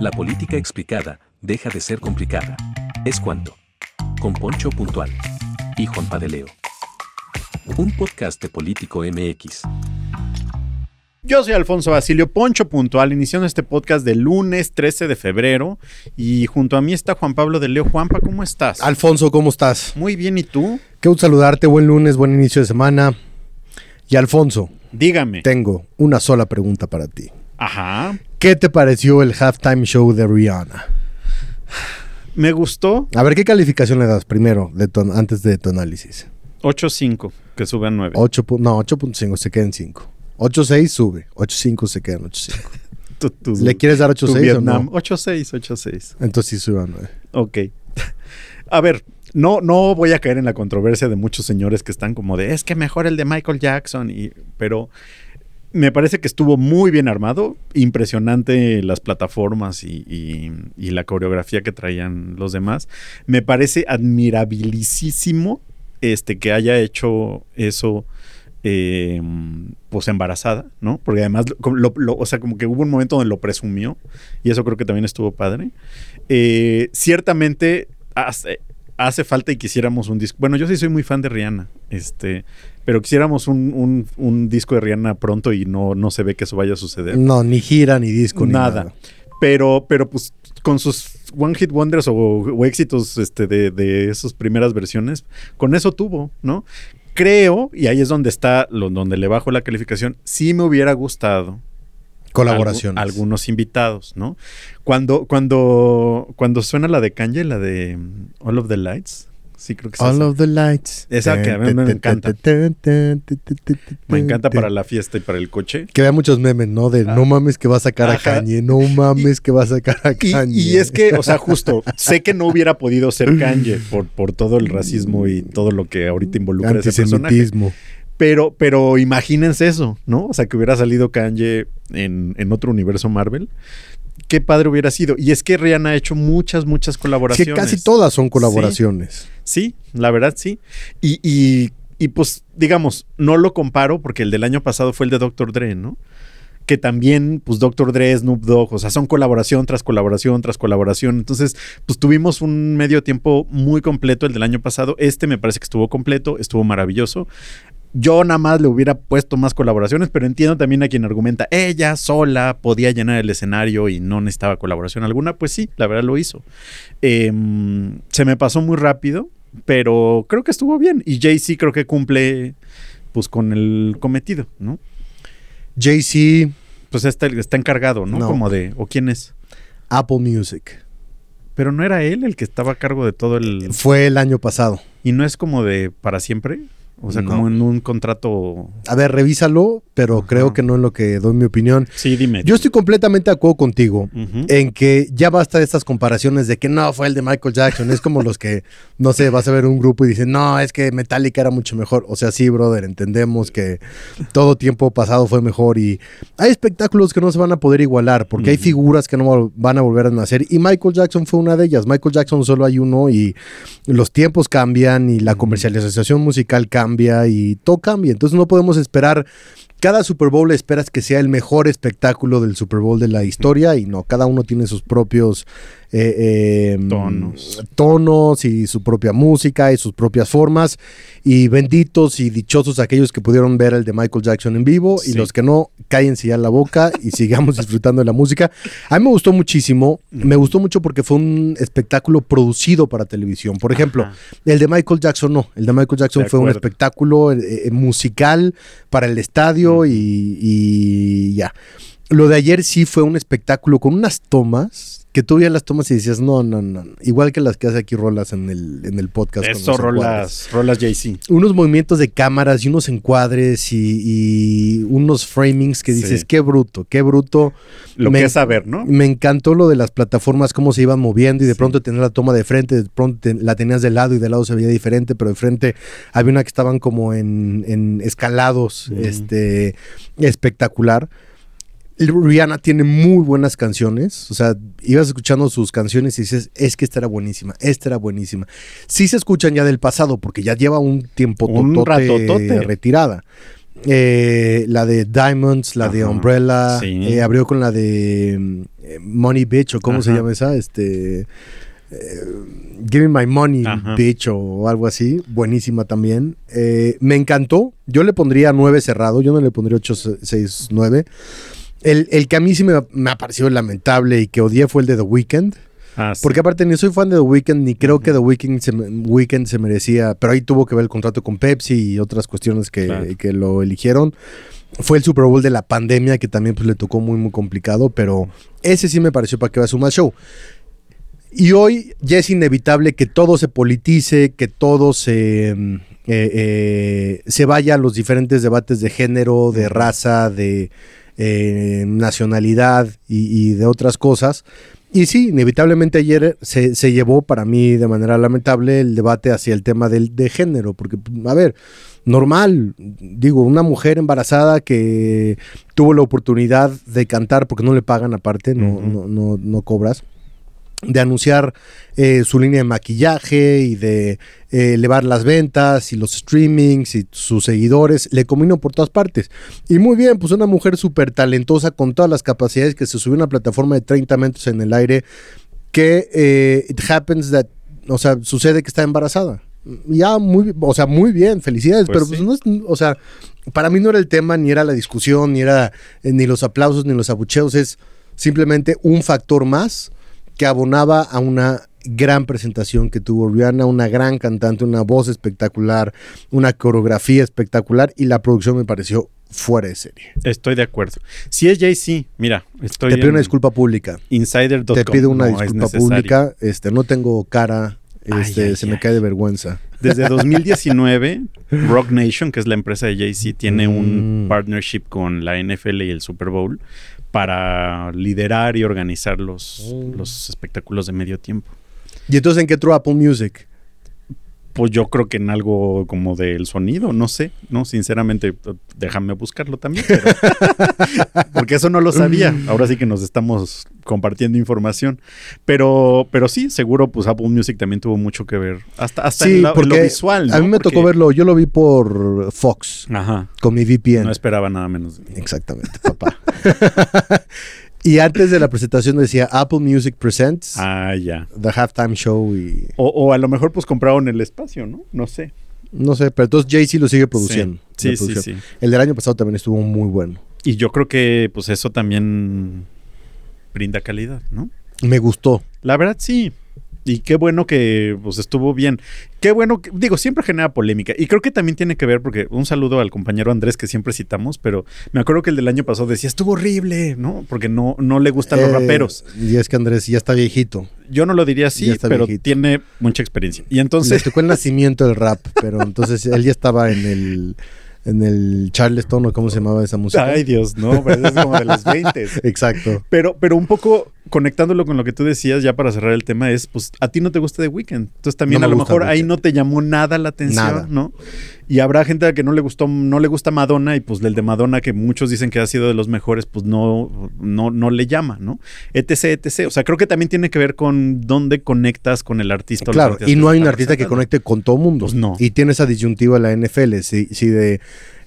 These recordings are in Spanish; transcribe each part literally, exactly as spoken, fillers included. La política explicada deja de ser complicada. Es cuanto. Con Poncho Puntual y Juan Pablo de Leo. Un podcast de Político M X. Yo soy Alfonso Basilio, Poncho Puntual, iniciando este podcast del lunes trece de febrero, y junto a mí está Juan Pablo de Leo. Juanpa, ¿cómo estás? Alfonso, ¿cómo estás? Muy bien, ¿y tú? Qué gusto saludarte, buen lunes, buen inicio de semana. Y Alfonso, dígame. Tengo una sola pregunta para ti. Ajá. ¿Qué te pareció el halftime show de Rihanna? Me gustó. A ver, ¿qué calificación le das primero, de tu, antes de tu análisis? ocho punto cinco, que sube a nueve. ocho, no, ocho punto cinco, se queda en cinco. ocho seis sube, ocho cinco se quedan, ocho cinco. ¿Le quieres dar ocho seis o no? ocho seis, ocho seis. Entonces sí sube a nueve. Ok. A ver, no, no voy a caer en la controversia de muchos señores que están como de, es que mejor el de Michael Jackson, y, pero me parece que estuvo muy bien armado, impresionante las plataformas y, y, y la coreografía que traían los demás. Me parece admirabilísimo este, que haya hecho eso... Eh, pues embarazada, ¿no? Porque además, lo, lo, lo, o sea, como que hubo un momento donde lo presumió, y eso creo que también estuvo padre. Eh, ciertamente hace, hace falta y quisiéramos un disco. Bueno, yo sí soy muy fan de Rihanna, este, pero quisiéramos un, un, un disco de Rihanna pronto, y no, no se ve que eso vaya a suceder. No, ni gira, ni disco, nada. Ni nada. Pero, pero pues con sus One Hit Wonders o, o éxitos este, de, de esas primeras versiones, con eso tuvo, ¿no? Creo, y ahí es donde está, lo, donde le bajo la calificación, sí me hubiera gustado colaboraciones. Algu- algunos invitados, ¿no? Cuando, cuando, cuando suena la de Kanye, la de All of the Lights, sí creo que es All esa. of the Lights. Esa que a mí me encanta. Me encanta para la fiesta y para el coche. Que vea muchos memes, ¿no? De ah. no mames que va a sacar a Ajá. Kanye, no mames y, que va a sacar a Kanye. Y, y es que, o sea, justo, sé que no hubiera podido ser Kanye por, por todo el racismo y todo lo que ahorita involucra ese personaje. Pero, pero imagínense eso, ¿no? O sea, que hubiera salido Kanye en, en otro universo Marvel. Qué padre hubiera sido. Y es que Rihanna ha hecho muchas, muchas colaboraciones. Es que casi todas son colaboraciones. Sí, sí, la verdad sí. Y, y, y pues, digamos, no lo comparo porque el del año pasado fue el de doctor Dre, ¿no? Que también, pues, doctor Dre, Snoop Dogg, o sea, son colaboración tras colaboración tras colaboración. Entonces, pues, tuvimos un medio tiempo muy completo el del año pasado. Este me parece que estuvo completo, estuvo maravilloso. Yo nada más le hubiera puesto más colaboraciones, pero entiendo también a quien argumenta, ella sola podía llenar el escenario y no necesitaba colaboración alguna. Pues sí, la verdad lo hizo. Eh, se me pasó muy rápido, pero creo que estuvo bien. Y Jay-Z creo que cumple pues con el cometido, ¿no? Jay-Z... Pues está, está encargado, ¿no? No. Como de... ¿O quién es? Apple Music. Pero no era él el que estaba a cargo de todo el... Fue el año pasado. ¿Y no es como de para siempre? O sea, no. Como en un contrato... A ver, revísalo, pero Ajá. creo que no es lo que doy mi opinión. Sí, dime. Yo estoy completamente de acuerdo contigo uh-huh. en que ya basta de estas comparaciones de que no, fue el de Michael Jackson. Es como los que, no sé, vas a ver un grupo y dicen, no, es que Metallica era mucho mejor. O sea, sí, brother, entendemos que todo tiempo pasado fue mejor y hay espectáculos que no se van a poder igualar porque uh-huh. hay figuras que no van a volver a nacer y Michael Jackson fue una de ellas. Michael Jackson solo hay uno y los tiempos cambian y la comercialización uh-huh. musical cambia. Cambia y todo cambia. Entonces no podemos esperar. Cada Super Bowl esperas que sea el mejor espectáculo del Super Bowl de la historia y no, cada uno tiene sus propios eh, eh, tonos. tonos y su propia música y sus propias formas. Y benditos y dichosos aquellos que pudieron ver el de Michael Jackson en vivo sí. y los que no, cállense ya la boca y sigamos disfrutando de la música. A mí me gustó muchísimo, me gustó mucho porque fue un espectáculo producido para televisión. Por ejemplo, Ajá. el de Michael Jackson no, el de Michael Jackson de fue un espectáculo espectáculo eh, musical para el estadio mm. y, y ya. Lo de ayer sí fue un espectáculo con unas tomas, que tú veías las tomas y decías, no, no, no, no. Igual que las que hace aquí Rolas en el, en el podcast. Eso, con Rolas, Rolas Jay-Z. Unos movimientos de cámaras y unos encuadres y, y unos framings que dices, sí. qué bruto, qué bruto. Lo me, que es saber, ¿no? Me encantó lo de las plataformas, cómo se iban moviendo y de sí. pronto tenías la toma de frente, de pronto te, la tenías de lado y de lado se veía diferente, pero de frente había una que estaban como en, en escalados, mm. este espectacular. Rihanna tiene muy buenas canciones, o sea, ibas escuchando sus canciones y dices, es que esta era buenísima, esta era buenísima. Sí se escuchan ya del pasado, porque ya lleva un tiempo totote retirada. Eh, la de Diamonds, la Ajá, de Umbrella, sí. eh, abrió con la de eh, Money Bitch, o cómo Ajá. se llama esa, este... Give me my money, Ajá. bitch, o algo así. Buenísima también. Eh, me encantó. Yo le pondría nueve cerrado. Yo no le pondría ocho, seis, nueve. El, el que a mí sí me, me ha parecido lamentable y que odié fue el de The Weeknd. Ah, sí. Porque aparte ni soy fan de The Weeknd, ni creo que The Weeknd se, Weeknd se merecía. Pero ahí tuvo que ver el contrato con Pepsi y otras cuestiones que, claro. que lo eligieron. Fue el Super Bowl de la pandemia, que también pues, le tocó muy, muy complicado. Pero ese sí me pareció para que va a ser más show. Y hoy ya es inevitable que todo se politice, que todo se, eh, eh, se vaya a los diferentes debates de género, de raza, de eh, nacionalidad y, y de otras cosas. Y sí, inevitablemente ayer se, se llevó para mí de manera lamentable el debate hacia el tema del, de género, porque, a ver... Normal, digo, una mujer embarazada que tuvo la oportunidad de cantar, porque no le pagan aparte, no, uh-huh. no, no, no cobras, de anunciar eh, su línea de maquillaje y de eh, elevar las ventas y los streamings y sus seguidores, le comino por todas partes. Y muy bien, pues una mujer súper talentosa con todas las capacidades que se subió a una plataforma de treinta metros en el aire, que eh, it happens that, o sea, sucede que está embarazada. Ya, muy, o sea, muy bien, felicidades, pues pero pues sí. no es, o sea, para mí no era el tema, ni era la discusión, ni era eh, ni los aplausos, ni los abucheos, es simplemente un factor más que abonaba a una gran presentación que tuvo Rihanna, una gran cantante, una voz espectacular, una coreografía espectacular y la producción me pareció fuera de serie. Estoy de acuerdo. Si es Jay-Z, mira, estoy Te pido una disculpa pública. insider punto com. Te pido una no, disculpa pública, este, no tengo cara... Este, ay, ay, se me ay. cae de vergüenza. Desde dos mil diecinueve, Rock Nation, que es la empresa de Jay-Z, tiene mm. un partnership con la N F L y el Super Bowl para liderar y organizar los, mm. los espectáculos de medio tiempo. ¿Y entonces en qué entró Apple Music? Pues yo creo que en algo como del sonido, no sé, no, sinceramente, déjame buscarlo también, pero porque eso no lo sabía, ahora sí que nos estamos compartiendo información, pero pero sí, seguro pues Apple Music también tuvo mucho que ver, hasta, hasta sí, en, la, en lo visual, ¿no? A mí me porque... tocó verlo, yo lo vi por Fox, Ajá. con mi V P N. No esperaba nada menos de mí. Exactamente, papá. Y antes de la presentación decía Apple Music Presents. Ah, ya. The Halftime Show y... O, o a lo mejor pues compraron el espacio, ¿no? No sé. No sé, pero entonces Jay-Z lo sigue produciendo. Sí, sí, sí, sí. El del año pasado también estuvo muy bueno. Y yo creo que pues eso también brinda calidad, ¿no? Me gustó. La verdad sí. Y qué bueno que pues estuvo bien. Qué bueno que... Digo, siempre genera polémica. Y creo que también tiene que ver porque... Un saludo al compañero Andrés que siempre citamos, pero me acuerdo que el del año pasado decía, estuvo horrible, ¿no? Porque no, no le gustan eh, los raperos. Y es que Andrés ya está viejito. Yo no lo diría así, pero viejito. Tiene mucha experiencia. Y entonces... Le tocó el nacimiento del rap, pero entonces él ya estaba en el... En el Charleston, ¿o cómo se llamaba esa música? Ay, Dios, no, pero es como de los veinte. Exacto. Pero, pero un poco conectándolo con lo que tú decías, ya para cerrar el tema, es, pues, a ti no te gusta The Weeknd. Entonces también no a lo mejor ahí no te llamó nada la atención, nada. ¿No? Y habrá gente a la que no le gustó, no le gusta Madonna, y pues el de Madonna, que muchos dicen que ha sido de los mejores, pues no, no, no le llama, ¿no? Etc, etcétera. O sea, creo que también tiene que ver con dónde conectas con el artista. Claro, y no hay un artista que conecte con todo mundo. Pues no. Y tiene esa disyuntiva la N F L, si, si de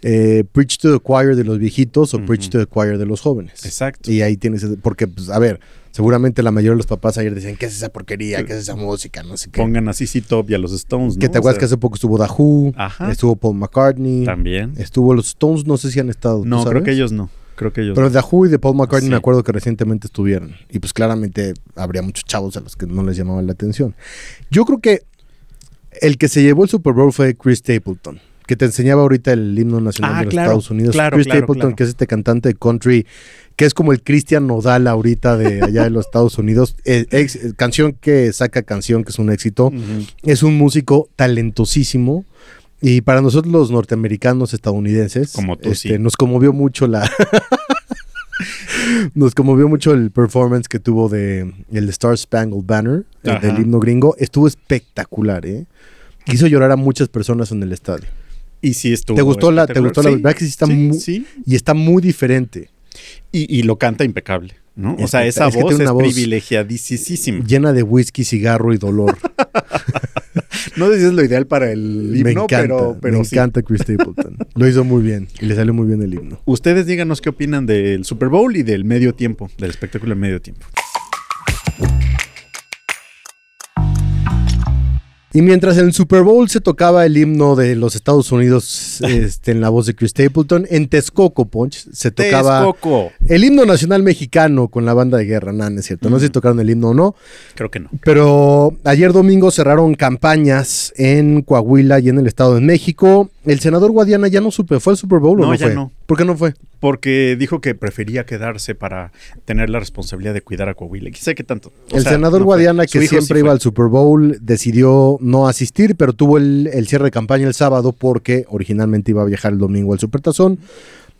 Eh, preach to the choir de los viejitos o uh-huh. preach to the choir de los jóvenes. Exacto. Y ahí tienes, porque, pues, a ver, seguramente la mayoría de los papás ayer decían, ¿qué es esa porquería? ¿Qué es esa música? No sé qué. Pongan así C Top y a los Stones, ¿no? Que te acuerdas o sea, que hace poco estuvo The Who, Ajá. estuvo Paul McCartney. También. Estuvo los Stones, no sé si han estado. No, ¿sabes? Creo que ellos no. Creo que ellos. Pero de The Who y de Paul McCartney sí. me acuerdo que recientemente estuvieron. Y pues claramente habría muchos chavos a los que no les llamaba la atención. Yo creo que el que se llevó el Super Bowl fue Chris Stapleton. que te enseñaba ahorita el himno nacional ah, de los claro, Estados Unidos. Claro, Chris claro, Stapleton, claro. que es este cantante de country, que es como el Christian Nodal ahorita de allá de los Estados Unidos. Eh, ex, canción que saca canción, que es un éxito. Uh-huh. Es un músico talentosísimo. Y para nosotros los norteamericanos estadounidenses, como tú, este, sí. nos conmovió mucho la... Nos conmovió mucho el performance que tuvo de el Star Spangled Banner, el del himno gringo. Estuvo espectacular, ¿eh? Hizo llorar a muchas personas en el estadio. Y sí estuvo. ¿Te gustó la, te gustó sí, la verdad que sí está sí, muy, sí. Y está muy diferente. Y, y lo canta impecable, ¿no? Es, o sea, esa es voz que es voz privilegiadísima. Llena de whisky, cigarro y dolor. No sé si es lo ideal para el himno, me encanta, pero, pero me sí. encanta Chris Stapleton. Lo hizo muy bien y le salió muy bien el himno. Ustedes díganos qué opinan del Super Bowl y del medio tiempo, del espectáculo del medio tiempo. Y mientras en el Super Bowl se tocaba el himno de los Estados Unidos este, en la voz de Chris Stapleton, en Texcoco, Punch, se tocaba Texcoco. el himno nacional mexicano con la banda de guerra. Nah, no es cierto. No mm. sé si tocaron el himno o no. Creo que no. Pero ayer domingo cerraron campañas en Coahuila y en el Estado de México. El senador Guadiana ya no supe, ¿fue al Super Bowl no, o no ya fue? No. ¿Por qué no fue? Porque dijo que prefería quedarse para tener la responsabilidad de cuidar a Coahuila. Quizá que tanto. O el sea, senador no Guadiana, que siempre sí iba fue. al Super Bowl, decidió no asistir, pero tuvo el, el cierre de campaña el sábado porque originalmente iba a viajar el domingo al Supertazón.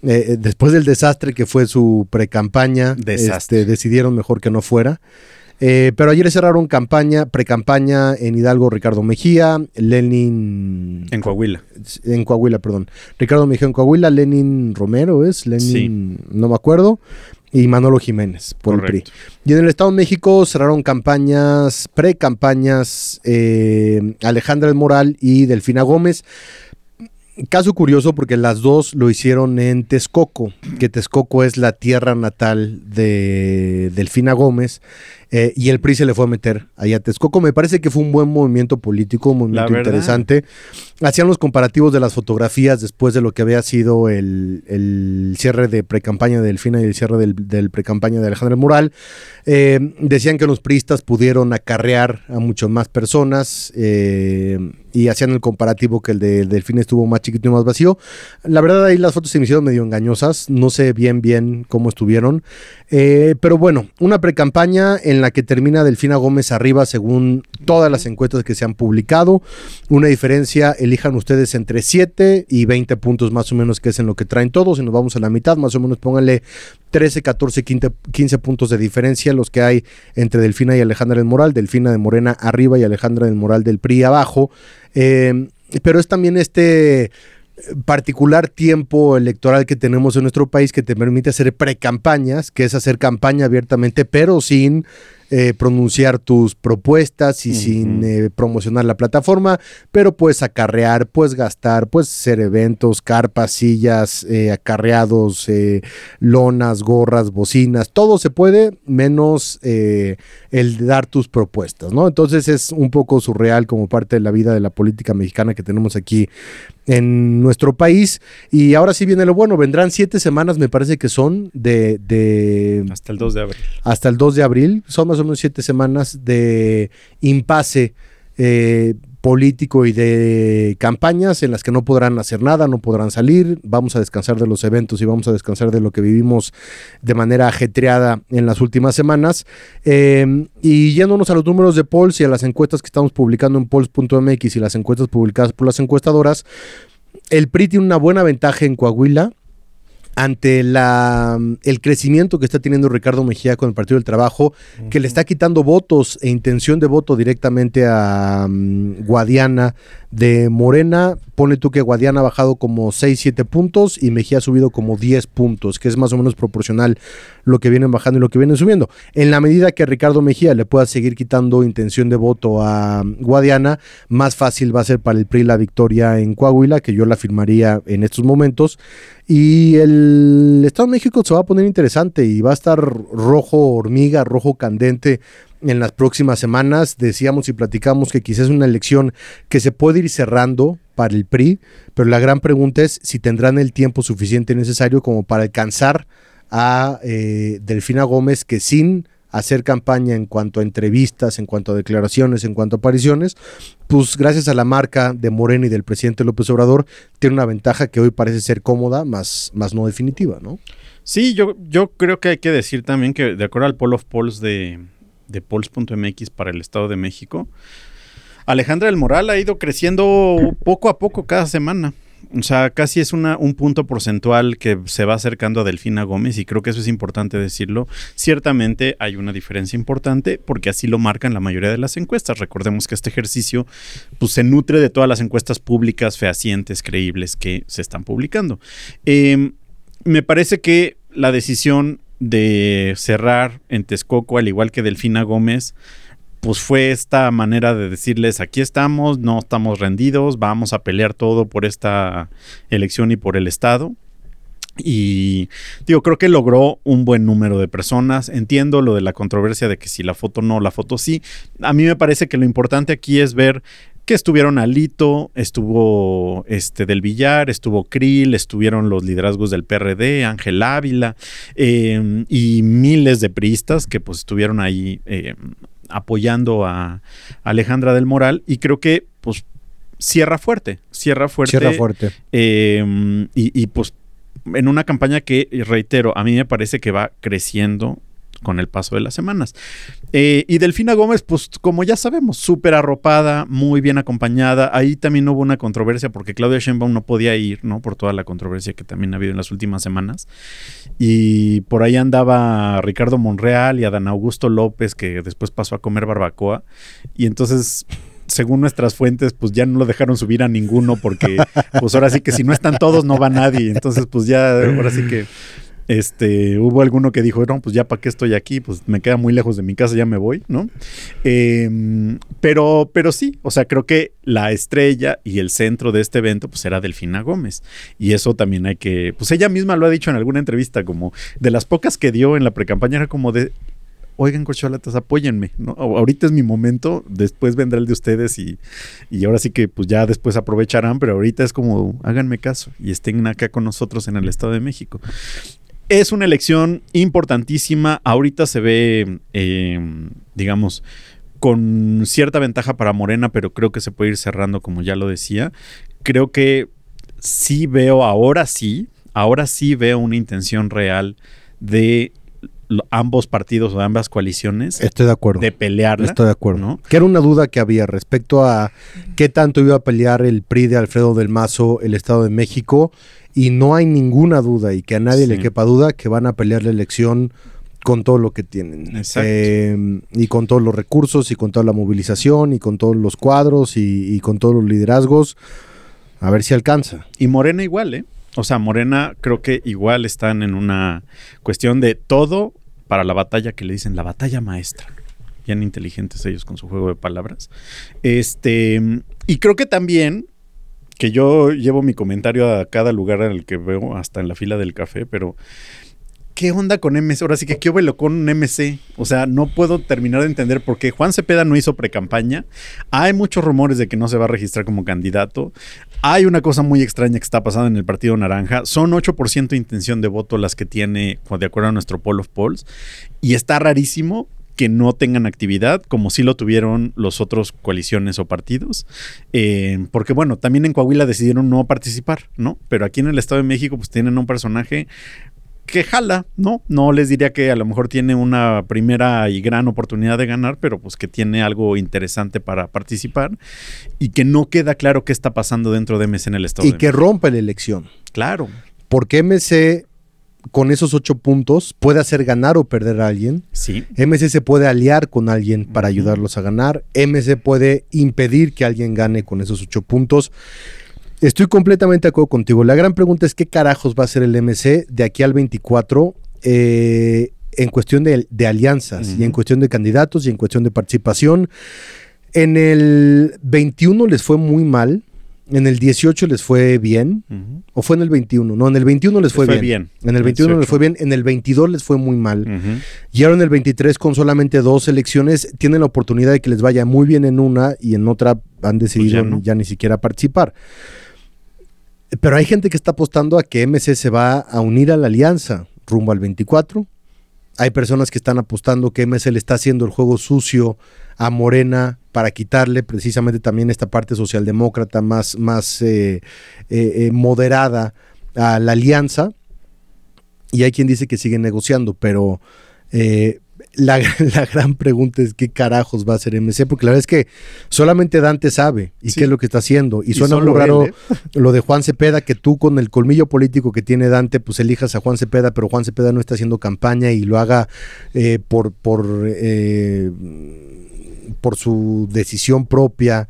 Eh, después del desastre que fue su precampaña, este, decidieron mejor que no fuera. Eh, pero ayer cerraron campaña, precampaña en Hidalgo, Ricardo Mejía, Lenin... En Coahuila. En Coahuila, perdón. Ricardo Mejía en Coahuila, Lenin Romero es, Lenin... Sí. No me acuerdo. Y Manolo Jiménez, por Correcto. el P R I. Y en el Estado de México cerraron campañas, precampañas, eh, Alejandra del Moral y Delfina Gómez. Caso curioso porque las dos lo hicieron en Texcoco, que Texcoco es la tierra natal de Delfina Gómez, eh, y el P R I se le fue a meter allá a Texcoco. Me parece que fue un buen movimiento político, un movimiento interesante. Hacían los comparativos de las fotografías después de lo que había sido el, el cierre de precampaña de Delfina y el cierre del, del precampaña de Alejandra Mural. Eh, decían que los priistas pudieron acarrear a muchas más personas, eh, y hacían el comparativo que el de Delfina estuvo más chiquito y más vacío. La verdad, ahí las fotos se me hicieron medio engañosas. No sé bien bien cómo estuvieron. Eh, pero bueno, una precampaña en la que termina Delfina Gómez arriba según todas las encuestas que se han publicado. Una diferencia, elijan ustedes entre siete y veinte puntos más o menos, que es en lo que traen todos. Y nos vamos a la mitad, más o menos pónganle trece, catorce, quince puntos de diferencia los que hay entre Delfina y Alejandra del Moral. Delfina de Morena arriba y Alejandra del Moral del P R I abajo. Eh, pero es también este particular tiempo electoral que tenemos en nuestro país que te permite hacer precampañas, que es hacer campaña abiertamente, pero sin eh, pronunciar tus propuestas y uh-huh. sin eh, promocionar la plataforma, pero puedes acarrear, puedes gastar, puedes hacer eventos, carpas, sillas, eh, acarreados, eh, lonas, gorras, bocinas, todo se puede, menos eh, el dar tus propuestas, ¿no? Entonces es un poco surreal como parte de la vida de la política mexicana que tenemos aquí en nuestro país. Y ahora sí viene lo bueno. Vendrán siete semanas, me parece que son de, de hasta el dos de abril. Hasta el dos de abril. Son más o menos siete semanas de impasse eh, político y de campañas en las que no podrán hacer nada, no podrán salir. Vamos a descansar de los eventos y vamos a descansar de lo que vivimos de manera ajetreada en las últimas semanas. Eh, y yéndonos a los números de polls y a las encuestas que estamos publicando en polls punto m x y las encuestas publicadas por las encuestadoras, el P R I tiene una buena ventaja en Coahuila ante la, el crecimiento que está teniendo Ricardo Mejía con el Partido del Trabajo, uh-huh. que le está quitando votos e intención de voto directamente a um, Guadiana de Morena. Pone tú que Guadiana ha bajado como seis, siete puntos y Mejía ha subido como diez puntos, que es más o menos proporcional lo que vienen bajando y lo que vienen subiendo. En la medida que Ricardo Mejía le pueda seguir quitando intención de voto a um, Guadiana, más fácil va a ser para el P R I la victoria en Coahuila, que yo la firmaría en estos momentos. Y el Estado de México se va a poner interesante y va a estar rojo hormiga, rojo candente en las próximas semanas. Decíamos y platicamos que quizás es una elección que se puede ir cerrando para el P R I, pero la gran pregunta es si tendrán el tiempo suficiente y necesario como para alcanzar a eh, Delfina Gómez, que sin hacer campaña en cuanto a entrevistas, en cuanto a declaraciones, en cuanto a apariciones, pues gracias a la marca de Morena y del presidente López Obrador, tiene una ventaja que hoy parece ser cómoda, más, más no definitiva, ¿no? Sí, yo, yo creo que hay que decir también que de acuerdo al poll of polls de, de polls punto m x para el Estado de México, Alejandra del Moral ha ido creciendo poco a poco cada semana. O sea, casi es una, un punto porcentual que se va acercando a Delfina Gómez, y creo que eso es importante decirlo. Ciertamente hay una diferencia importante porque así lo marcan la mayoría de las encuestas. Recordemos que este ejercicio pues, se nutre de todas las encuestas públicas, fehacientes, creíbles que se están publicando. Eh, me parece que la decisión de cerrar en Texcoco, al igual que Delfina Gómez, pues fue esta manera de decirles aquí estamos, no estamos rendidos, vamos a pelear todo por esta elección y por el Estado. Y digo, creo que logró un buen número de personas. Entiendo lo de la controversia de que si la foto no, la foto sí. A mí me parece que lo importante aquí es ver que estuvieron Alito, estuvo este, Del Villar, estuvo Krill, estuvieron los liderazgos del P R D, Ángel Ávila eh, y miles de priistas que pues estuvieron ahí eh, apoyando a Alejandra del Moral, y creo que pues cierra fuerte, cierra fuerte, cierra fuerte. Eh, y, y pues en una campaña que, reitero, a mí me parece que va creciendo con el paso de las semanas. Eh, y Delfina Gómez, pues como ya sabemos, súper arropada, muy bien acompañada. Ahí también hubo una controversia porque Claudia Sheinbaum no podía ir, ¿no? Por toda la controversia que también ha habido en las últimas semanas. Y por ahí andaba Ricardo Monreal y Adán Augusto López, que después pasó a comer barbacoa. Y entonces, según nuestras fuentes, pues ya no lo dejaron subir a ninguno porque pues ahora sí que si no están todos no va nadie. Entonces, pues ya ahora sí que... Este, hubo alguno que dijo, no, pues ya para qué estoy aquí, pues me queda muy lejos de mi casa, ya me voy, ¿no? Eh, pero, pero sí, o sea, creo que la estrella y el centro de este evento, pues era Delfina Gómez. Y eso también hay que, pues ella misma lo ha dicho en alguna entrevista, como de las pocas que dio en la precampaña, era como de, oigan, cocholatas, apóyenme, ¿no? Ahorita es mi momento, después vendrá el de ustedes y, y ahora sí que pues ya después aprovecharán, pero ahorita es como, háganme caso y estén acá con nosotros en el Estado de México. Es una elección importantísima. Ahorita se ve, eh, digamos, con cierta ventaja para Morena, pero creo que se puede ir cerrando, como ya lo decía. Creo que sí veo, ahora sí, ahora sí veo una intención real de ambos partidos o de ambas coaliciones. Estoy de acuerdo. De pelearla. Estoy de acuerdo. ¿No? Que era una duda que había respecto a qué tanto iba a pelear el P R I de Alfredo del Mazo, el Estado de México. Y no hay ninguna duda, y que a nadie sí. le quepa duda, que van a pelear la elección con todo lo que tienen. Exacto. Eh, y con todos los recursos, y con toda la movilización, y con todos los cuadros, y, y con todos los liderazgos. A ver si alcanza. Y Morena igual, ¿eh? O sea, Morena creo que igual están en una cuestión de todo para la batalla que le dicen, la batalla maestra. Bien inteligentes ellos con su juego de palabras. Este, y creo que también... que yo llevo mi comentario a cada lugar en el que veo, hasta en la fila del café, pero ¿qué onda con M C? Ahora sí que ¿qué hubo con M C? O sea, no puedo terminar de entender por qué Juan Cepeda no hizo precampaña. Hay muchos rumores de que no se va a registrar como candidato. Hay una cosa muy extraña que está pasando en el Partido Naranja. Son ocho por ciento de intención de voto las que tiene, de acuerdo a nuestro poll of polls, y está rarísimo que no tengan actividad, como sí lo tuvieron los otros coaliciones o partidos. Eh, porque, bueno, también en Coahuila decidieron no participar, ¿no? Pero aquí en el Estado de México, pues tienen un personaje que jala, ¿no? No les diría que a lo mejor tiene una primera y gran oportunidad de ganar, pero pues que tiene algo interesante para participar y que no queda claro qué está pasando dentro de M C en el Estado de México. Y que rompe la elección. Claro. Porque M C... con esos ocho puntos puede hacer ganar o perder a alguien. Sí. M C se puede aliar con alguien para ayudarlos a ganar. M C puede impedir que alguien gane con esos ocho puntos. Estoy completamente de acuerdo contigo. La gran pregunta es qué carajos va a hacer el M C de aquí al veinticuatro eh, en cuestión de, de alianzas, uh-huh. y en cuestión de candidatos y en cuestión de participación. En el veintiuno les fue muy mal. En el dieciocho les fue bien, uh-huh. o fue en el veintiuno, no, en el veintiuno les fue, les fue bien. bien, en el veintiuno dieciocho les fue bien, en el veintidós les fue muy mal, uh-huh. y ahora en el veintitrés con solamente dos elecciones tienen la oportunidad de que les vaya muy bien en una y en otra han decidido pues ya, ¿no? ya ni siquiera participar. Pero hay gente que está apostando a que M C se va a unir a la alianza rumbo al veinticuatro Hay personas que están apostando que M S le está haciendo el juego sucio a Morena para quitarle precisamente también esta parte socialdemócrata más, más eh, eh, moderada a la alianza. Y hay quien dice que sigue negociando, pero eh, la, la gran pregunta es qué carajos va a hacer M S, porque la verdad es que solamente Dante sabe y sí. qué es lo que está haciendo. Y, y suena muy raro, ¿eh? Lo de Juan Cepeda, que tú con el colmillo político que tiene Dante, pues elijas a Juan Cepeda, pero Juan Cepeda no está haciendo campaña y lo haga eh, por... por eh, por su decisión propia,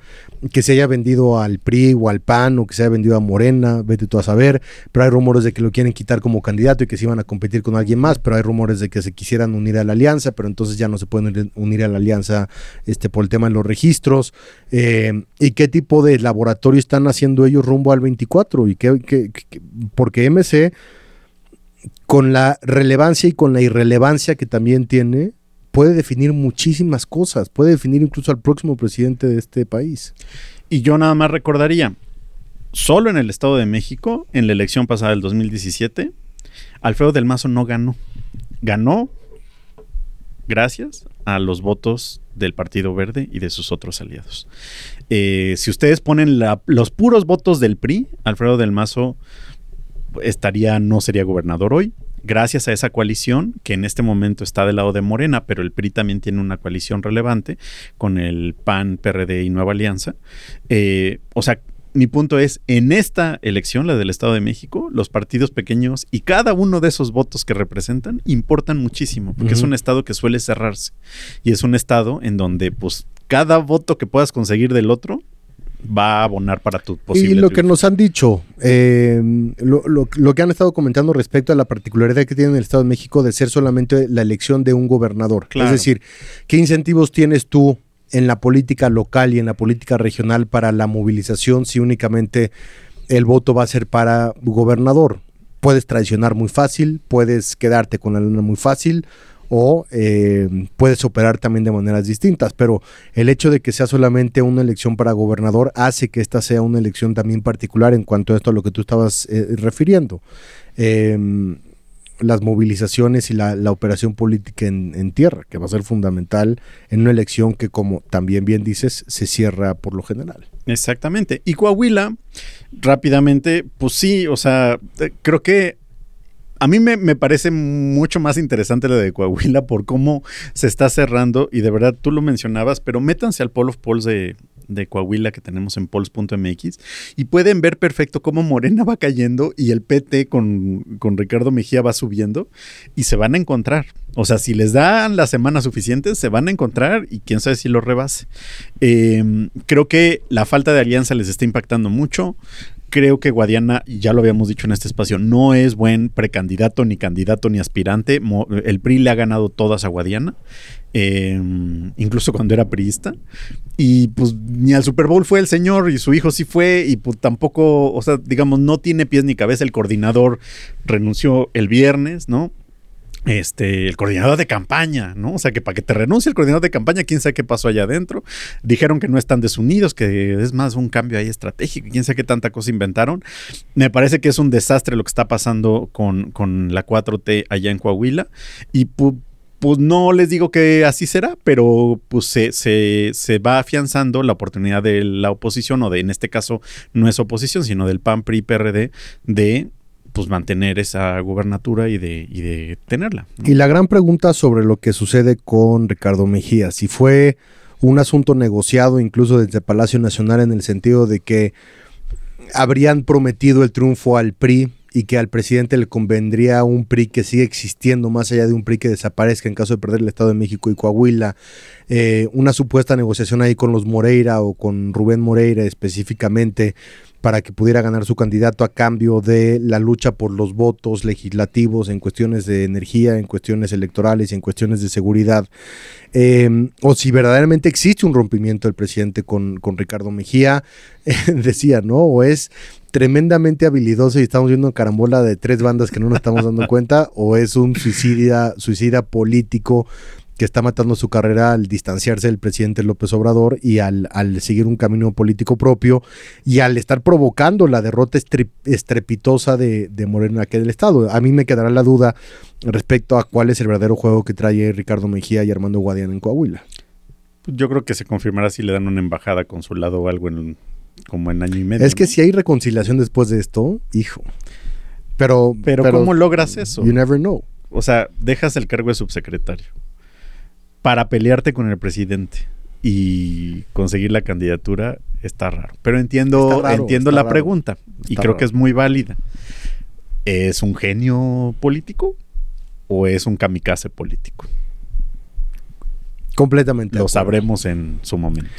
que se haya vendido al P R I o al P A N o que se haya vendido a Morena, vete tú a saber, pero hay rumores de que lo quieren quitar como candidato y que se iban a competir con alguien más, pero hay rumores de que se quisieran unir a la alianza, pero entonces ya no se pueden unir a la alianza este, por el tema de los registros, eh, y qué tipo de laboratorio están haciendo ellos rumbo al veinticuatro, y qué, qué, qué, porque M C, con la relevancia y con la irrelevancia que también tiene, puede definir muchísimas cosas, puede definir incluso al próximo presidente de este país. Y yo nada más recordaría, solo en el Estado de México, en la elección pasada del dos mil diecisiete, Alfredo del Mazo no ganó. Ganó gracias a los votos del Partido Verde y de sus otros aliados. Eh, si ustedes ponen la, los puros votos del P R I, Alfredo del Mazo estaría, no sería gobernador hoy, gracias a esa coalición que en este momento está del lado de Morena, pero el P R I también tiene una coalición relevante con el P A N, P R D y Nueva Alianza. Eh, o sea, mi punto es, en esta elección, la del Estado de México, los partidos pequeños y cada uno de esos votos que representan importan muchísimo, porque uh-huh. es un estado que suele cerrarse y es un estado en donde pues cada voto que puedas conseguir del otro va a abonar para tu posible Y lo triunfo. Que nos han dicho, eh, lo, lo, lo que han estado comentando respecto a la particularidad que tiene el Estado de México de ser solamente la elección de un gobernador. Claro. Es decir, ¿qué incentivos tienes tú en la política local y en la política regional para la movilización si únicamente el voto va a ser para gobernador? Puedes traicionar muy fácil, puedes quedarte con la lana muy fácil, o eh, puedes operar también de maneras distintas, pero el hecho de que sea solamente una elección para gobernador hace que esta sea una elección también particular en cuanto a esto a lo que tú estabas eh, refiriendo. Eh, las movilizaciones y la, la operación política en, en tierra, que va a ser fundamental en una elección que, como también bien dices, se cierra por lo general. Exactamente. Y Coahuila, rápidamente, pues sí, o sea, creo que a mí me, me parece mucho más interesante la de Coahuila por cómo se está cerrando, y de verdad tú lo mencionabas, pero métanse al poll of polls de, de Coahuila que tenemos en polls punto m x y pueden ver perfecto cómo Morena va cayendo y el P T con, con Ricardo Mejía va subiendo, y se van a encontrar. O sea, si les dan las semanas suficientes, se van a encontrar y quién sabe si lo rebase. Eh, creo que la falta de alianza les está impactando mucho. Creo que Guadiana, ya lo habíamos dicho en este espacio, no es buen precandidato, ni candidato, ni aspirante. El P R I le ha ganado todas a Guadiana, eh, incluso cuando era priista. Y pues ni al Super Bowl fue el señor, y su hijo sí fue, y pues tampoco, o sea, digamos, no tiene pies ni cabeza. El coordinador renunció el viernes, ¿no? Este, el coordinador de campaña, ¿no? O sea, que para que te renuncie el coordinador de campaña, quién sabe qué pasó allá adentro. Dijeron que no están desunidos, que es más un cambio ahí estratégico, quién sabe qué tanta cosa inventaron. Me parece que es un desastre lo que está pasando con, con la cuatro T allá en Coahuila, y pu- pues no les digo que así será, pero pues se, se, se va afianzando la oportunidad de la oposición, o de, en este caso no es oposición, sino del P A N, P R I, P R D, de pues mantener esa gubernatura y de, y de tenerla, ¿no? Y la gran pregunta sobre lo que sucede con Ricardo Mejía, si fue un asunto negociado incluso desde Palacio Nacional, en el sentido de que habrían prometido el triunfo al P R I y que al presidente le convendría un P R I que sigue existiendo, más allá de un P R I que desaparezca en caso de perder el Estado de México y Coahuila, eh, una supuesta negociación ahí con los Moreira o con Rubén Moreira específicamente, para que pudiera ganar su candidato a cambio de la lucha por los votos legislativos en cuestiones de energía, en cuestiones electorales, en cuestiones de seguridad, eh, o si verdaderamente existe un rompimiento del presidente con, con Ricardo Mejía, eh, decía, ¿no? O es tremendamente habilidoso y estamos viendo carambola de tres bandas que no nos estamos dando cuenta, o es un suicida, suicida político que está matando su carrera al distanciarse del presidente López Obrador y al, al seguir un camino político propio y al estar provocando la derrota estrip, estrepitosa de, de Morena aquí del Estado. A mí me quedará la duda respecto a cuál es el verdadero juego que trae Ricardo Mejía y Armando Guadiana en Coahuila. Yo creo que se confirmará si le dan una embajada, consulado o algo en, como en año y medio. Es que, ¿no?, si hay reconciliación después de esto, hijo. Pero, pero, pero ¿cómo logras eso? You never know. O sea, dejas el cargo de subsecretario para pelearte con el presidente y conseguir la candidatura, está raro. Pero entiendo, está raro, entiendo está la raro. pregunta y está creo raro. que es muy válida. ¿Es un genio político o es un kamikaze político? Completamente. Lo sabremos en su momento.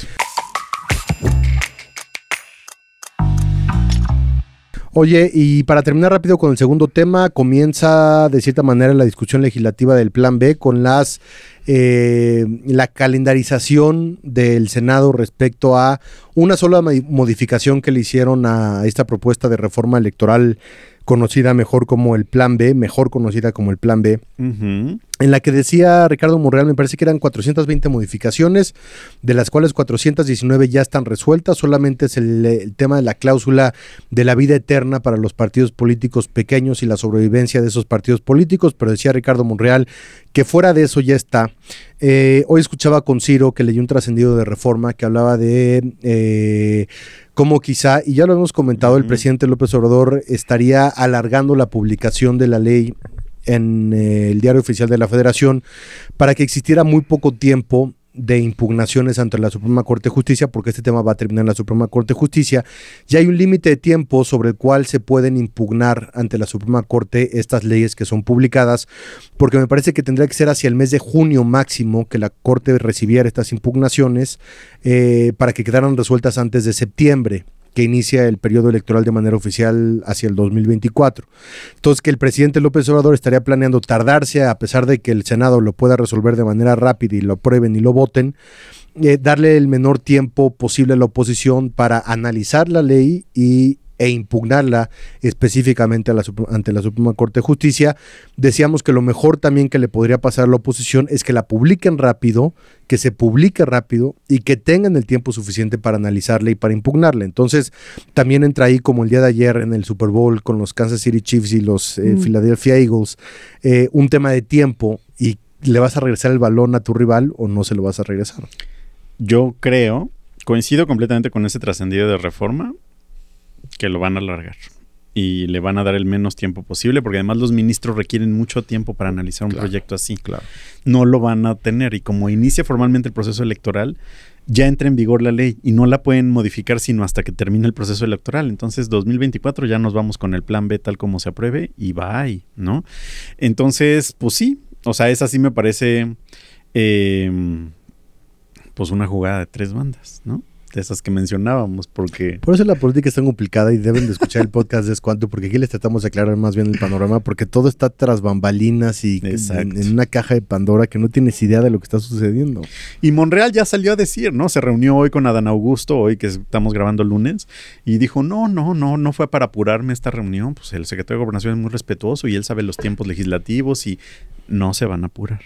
Oye, y para terminar rápido con el segundo tema, comienza de cierta manera la discusión legislativa del Plan B con las eh, la calendarización del Senado respecto a una sola modificación que le hicieron a esta propuesta de reforma electoral conocida mejor como el Plan B, mejor conocida como el Plan B, uh-huh. en la que decía Ricardo Monreal, me parece que eran cuatrocientas veinte modificaciones, de las cuales cuatrocientas diecinueve ya están resueltas, solamente es el, el tema de la cláusula de la vida eterna para los partidos políticos pequeños y la sobrevivencia de esos partidos políticos, pero decía Ricardo Monreal que fuera de eso ya está. Eh, hoy escuchaba con Ciro que leyó un trascendido de Reforma que hablaba de eh, cómo quizá, y ya lo hemos comentado, uh-huh. el presidente López Obrador estaría alargando la publicación de la ley en eh, el Diario Oficial de la Federación para que existiera muy poco tiempo de impugnaciones ante la Suprema Corte de Justicia, porque este tema va a terminar en la Suprema Corte de Justicia. Ya hay un límite de tiempo sobre el cual se pueden impugnar ante la Suprema Corte estas leyes que son publicadas, porque me parece que tendría que ser hacia el mes de junio máximo que la Corte recibiera estas impugnaciones eh, para que quedaran resueltas antes de septiembre, que inicia el periodo electoral de manera oficial hacia el dos mil veinticuatro. Entonces, que el presidente López Obrador estaría planeando tardarse, a pesar de que el Senado lo pueda resolver de manera rápida y lo aprueben y lo voten, eh, darle el menor tiempo posible a la oposición para analizar la ley y e impugnarla específicamente a la, ante la Suprema Corte de Justicia. Decíamos que lo mejor también que le podría pasar a la oposición es que la publiquen rápido, que se publique rápido y que tengan el tiempo suficiente para analizarla y para impugnarla. Entonces, también entra ahí, como el día de ayer en el Super Bowl con los Kansas City Chiefs y los eh, mm. Philadelphia Eagles, eh, un tema de tiempo, y ¿le vas a regresar el balón a tu rival o no se lo vas a regresar? Yo creo, coincido completamente con ese trascendido de Reforma, que lo van a alargar y le van a dar el menos tiempo posible, porque además los ministros requieren mucho tiempo para analizar un claro, proyecto así. Claro. No lo van a tener, y como inicia formalmente el proceso electoral, ya entra en vigor la ley y no la pueden modificar sino hasta que termine el proceso electoral. Entonces, dos mil veinticuatro ya nos vamos con el Plan B tal como se apruebe y va ahí, ¿no? Entonces, pues sí, o sea, esa sí me parece eh, pues una jugada de tres bandas, ¿no? De esas que mencionábamos, porque... Por eso la política es tan complicada y deben de escuchar el podcast de Escuanto, porque aquí les tratamos de aclarar más bien el panorama, porque todo está tras bambalinas y en, en una caja de Pandora que no tienes idea de lo que está sucediendo. Y Monreal ya salió a decir, ¿no? Se reunió hoy con Adán Augusto, hoy que estamos grabando lunes, y dijo, no, no, no, no fue para apurarme esta reunión, pues el secretario de Gobernación es muy respetuoso y él sabe los tiempos legislativos y no se van a apurar.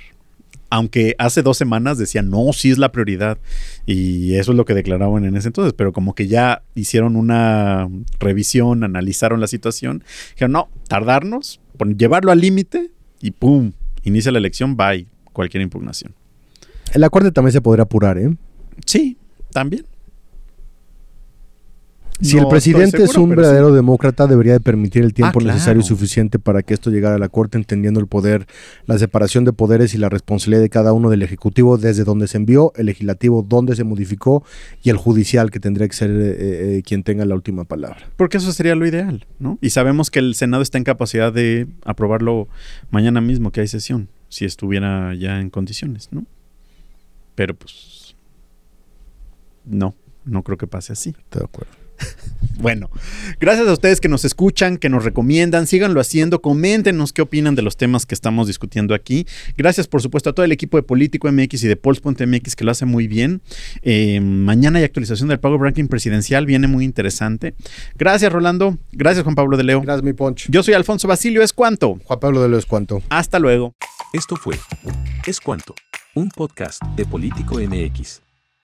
Aunque hace dos semanas decían, no, sí es la prioridad. Y eso es lo que declaraban en ese entonces. Pero como que ya hicieron una revisión, analizaron la situación. Dijeron, no, tardarnos, llevarlo al límite y pum, inicia la elección, bye, cualquier impugnación. El acuerdo también se podría apurar, ¿eh? Sí, también. Si no, el presidente seguro, es un verdadero sí. demócrata, debería de permitir el tiempo ah, claro. necesario y suficiente para que esto llegara a la Corte, entendiendo el poder, la separación de poderes y la responsabilidad de cada uno del Ejecutivo, desde donde se envió, el Legislativo, donde se modificó, y el Judicial, que tendría que ser eh, eh, quien tenga la última palabra. Porque eso sería lo ideal, ¿no? Y sabemos que el Senado está en capacidad de aprobarlo mañana mismo, que hay sesión, si estuviera ya en condiciones, ¿no? Pero pues... No, no creo que pase así. Estoy de acuerdo. Bueno, gracias a ustedes que nos escuchan, que nos recomiendan, síganlo haciendo, coméntenos qué opinan de los temas que estamos discutiendo aquí. Gracias por supuesto a todo el equipo de Político M X y de polls punto m x, que lo hace muy bien. Eh, mañana hay actualización del Power Ranking presidencial, viene muy interesante. Gracias Rolando, gracias Juan Pablo de Leo. Gracias mi Poncho. Yo soy Alfonso Basilio, ¿es cuanto? Juan Pablo de Leo, ¿es cuanto? Hasta luego. Esto fue ¿Es cuanto? un podcast de Político M X.